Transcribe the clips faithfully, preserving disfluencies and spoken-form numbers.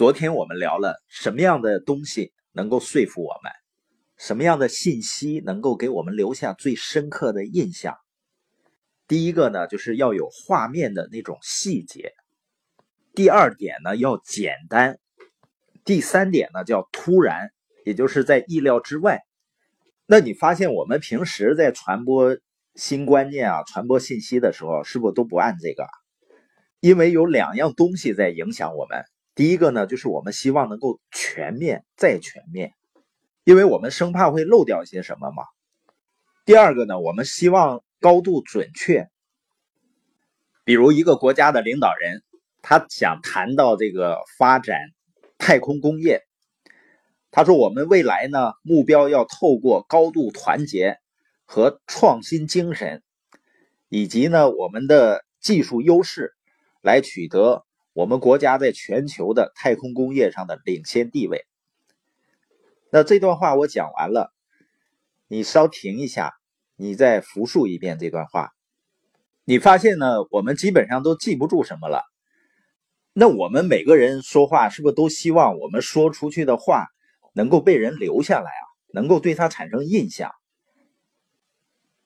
昨天我们聊了什么样的东西能够说服我们，什么样的信息能够给我们留下最深刻的印象。第一个呢，就是要有画面的那种细节。第二点呢，要简单。第三点呢，叫突然，也就是在意料之外。那你发现我们平时在传播新观念啊，传播信息的时候，是不是都不按这个？因为有两样东西在影响我们。第一个呢，就是我们希望能够全面再全面，因为我们生怕会漏掉一些什么嘛。第二个呢，我们希望高度准确。比如一个国家的领导人，他想谈到这个发展太空工业，他说我们未来呢，目标要透过高度团结和创新精神，以及呢我们的技术优势，来取得我们国家在全球的太空工业上的领先地位。那这段话我讲完了，你稍停一下，你再复述一遍这段话。你发现呢，我们基本上都记不住什么了。那我们每个人说话，是不是都希望我们说出去的话能够被人留下来啊，能够对它产生印象？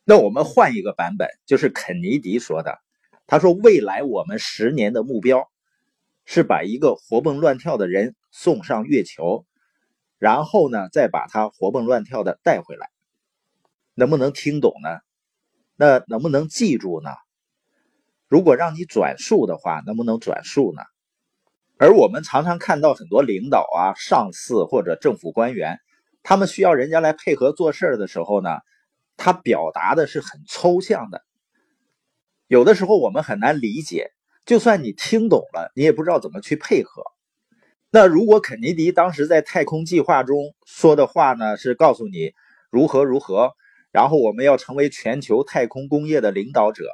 那我们换一个版本，就是肯尼迪说的，他说未来我们十年的目标是把一个活蹦乱跳的人送上月球，然后呢再把他活蹦乱跳的带回来。能不能听懂呢？那能不能记住呢？如果让你转述的话，能不能转述呢？而我们常常看到很多领导啊、上司或者政府官员，他们需要人家来配合做事的时候呢，他表达的是很抽象的，有的时候我们很难理解，就算你听懂了，你也不知道怎么去配合。那如果肯尼迪当时在太空计划中说的话呢，是告诉你如何如何，然后我们要成为全球太空工业的领导者，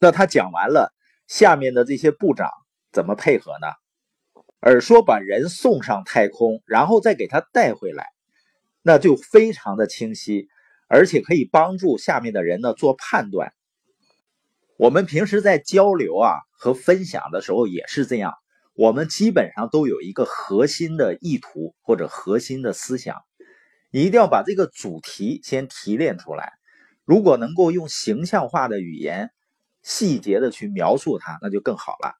那他讲完了，下面的这些部长怎么配合呢？而说把人送上太空，然后再给他带回来，那就非常的清晰，而且可以帮助下面的人呢做判断。我们平时在交流啊和分享的时候也是这样，我们基本上都有一个核心的意图或者核心的思想，你一定要把这个主题先提炼出来。如果能够用形象化的语言细节的去描述它，那就更好了。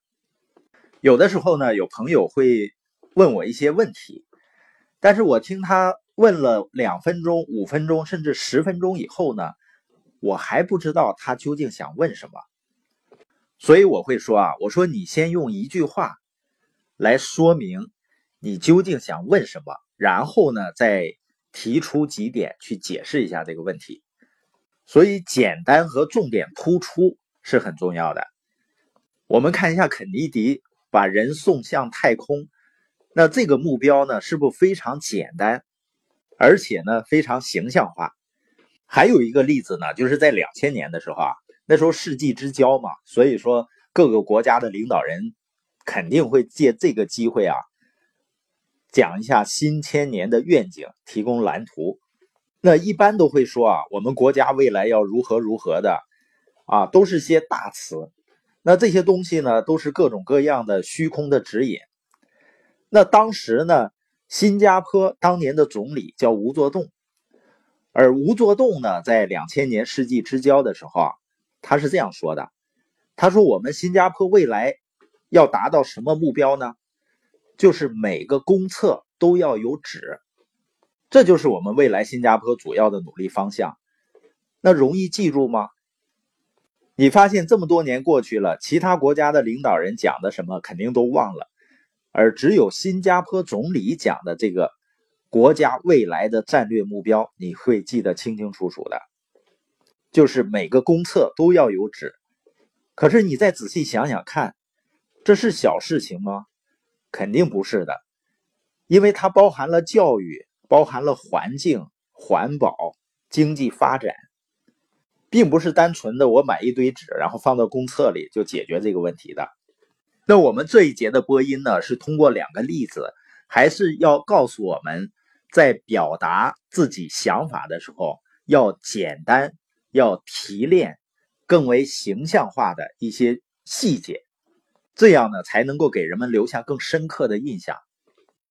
有的时候呢，有朋友会问我一些问题，但是我听他问了两分钟、五分钟甚至十分钟以后呢，我还不知道他究竟想问什么。所以我会说啊，我说你先用一句话来说明你究竟想问什么，然后呢再提出几点去解释一下这个问题。所以简单和重点突出是很重要的。我们看一下肯尼迪把人送向太空，那这个目标呢，是不是非常简单，而且呢非常形象化。还有一个例子呢，就是在两千年的时候啊，那时候世纪之交嘛，所以说各个国家的领导人肯定会借这个机会啊，讲一下新千年的愿景，提供蓝图。那一般都会说啊，我们国家未来要如何如何的啊，都是些大词。那这些东西呢，都是各种各样的虚空的指引。那当时呢，新加坡当年的总理叫吴作栋，而吴作栋呢，在两千年世纪之交的时候啊，他是这样说的，他说我们新加坡未来要达到什么目标呢？就是每个公厕都要有纸。这就是我们未来新加坡主要的努力方向。那容易记住吗？你发现这么多年过去了，其他国家的领导人讲的什么肯定都忘了，而只有新加坡总理讲的这个国家未来的战略目标，你会记得清清楚楚的，就是每个公厕都要有纸。可是你再仔细想想看，这是小事情吗？肯定不是的，因为它包含了教育，包含了环境、环保、经济发展，并不是单纯的我买一堆纸，然后放到公厕里就解决这个问题的。那我们这一节的播音呢，是通过两个例子，还是要告诉我们，在表达自己想法的时候，要简单，要提炼，更为形象化的一些细节。这样呢才能够给人们留下更深刻的印象。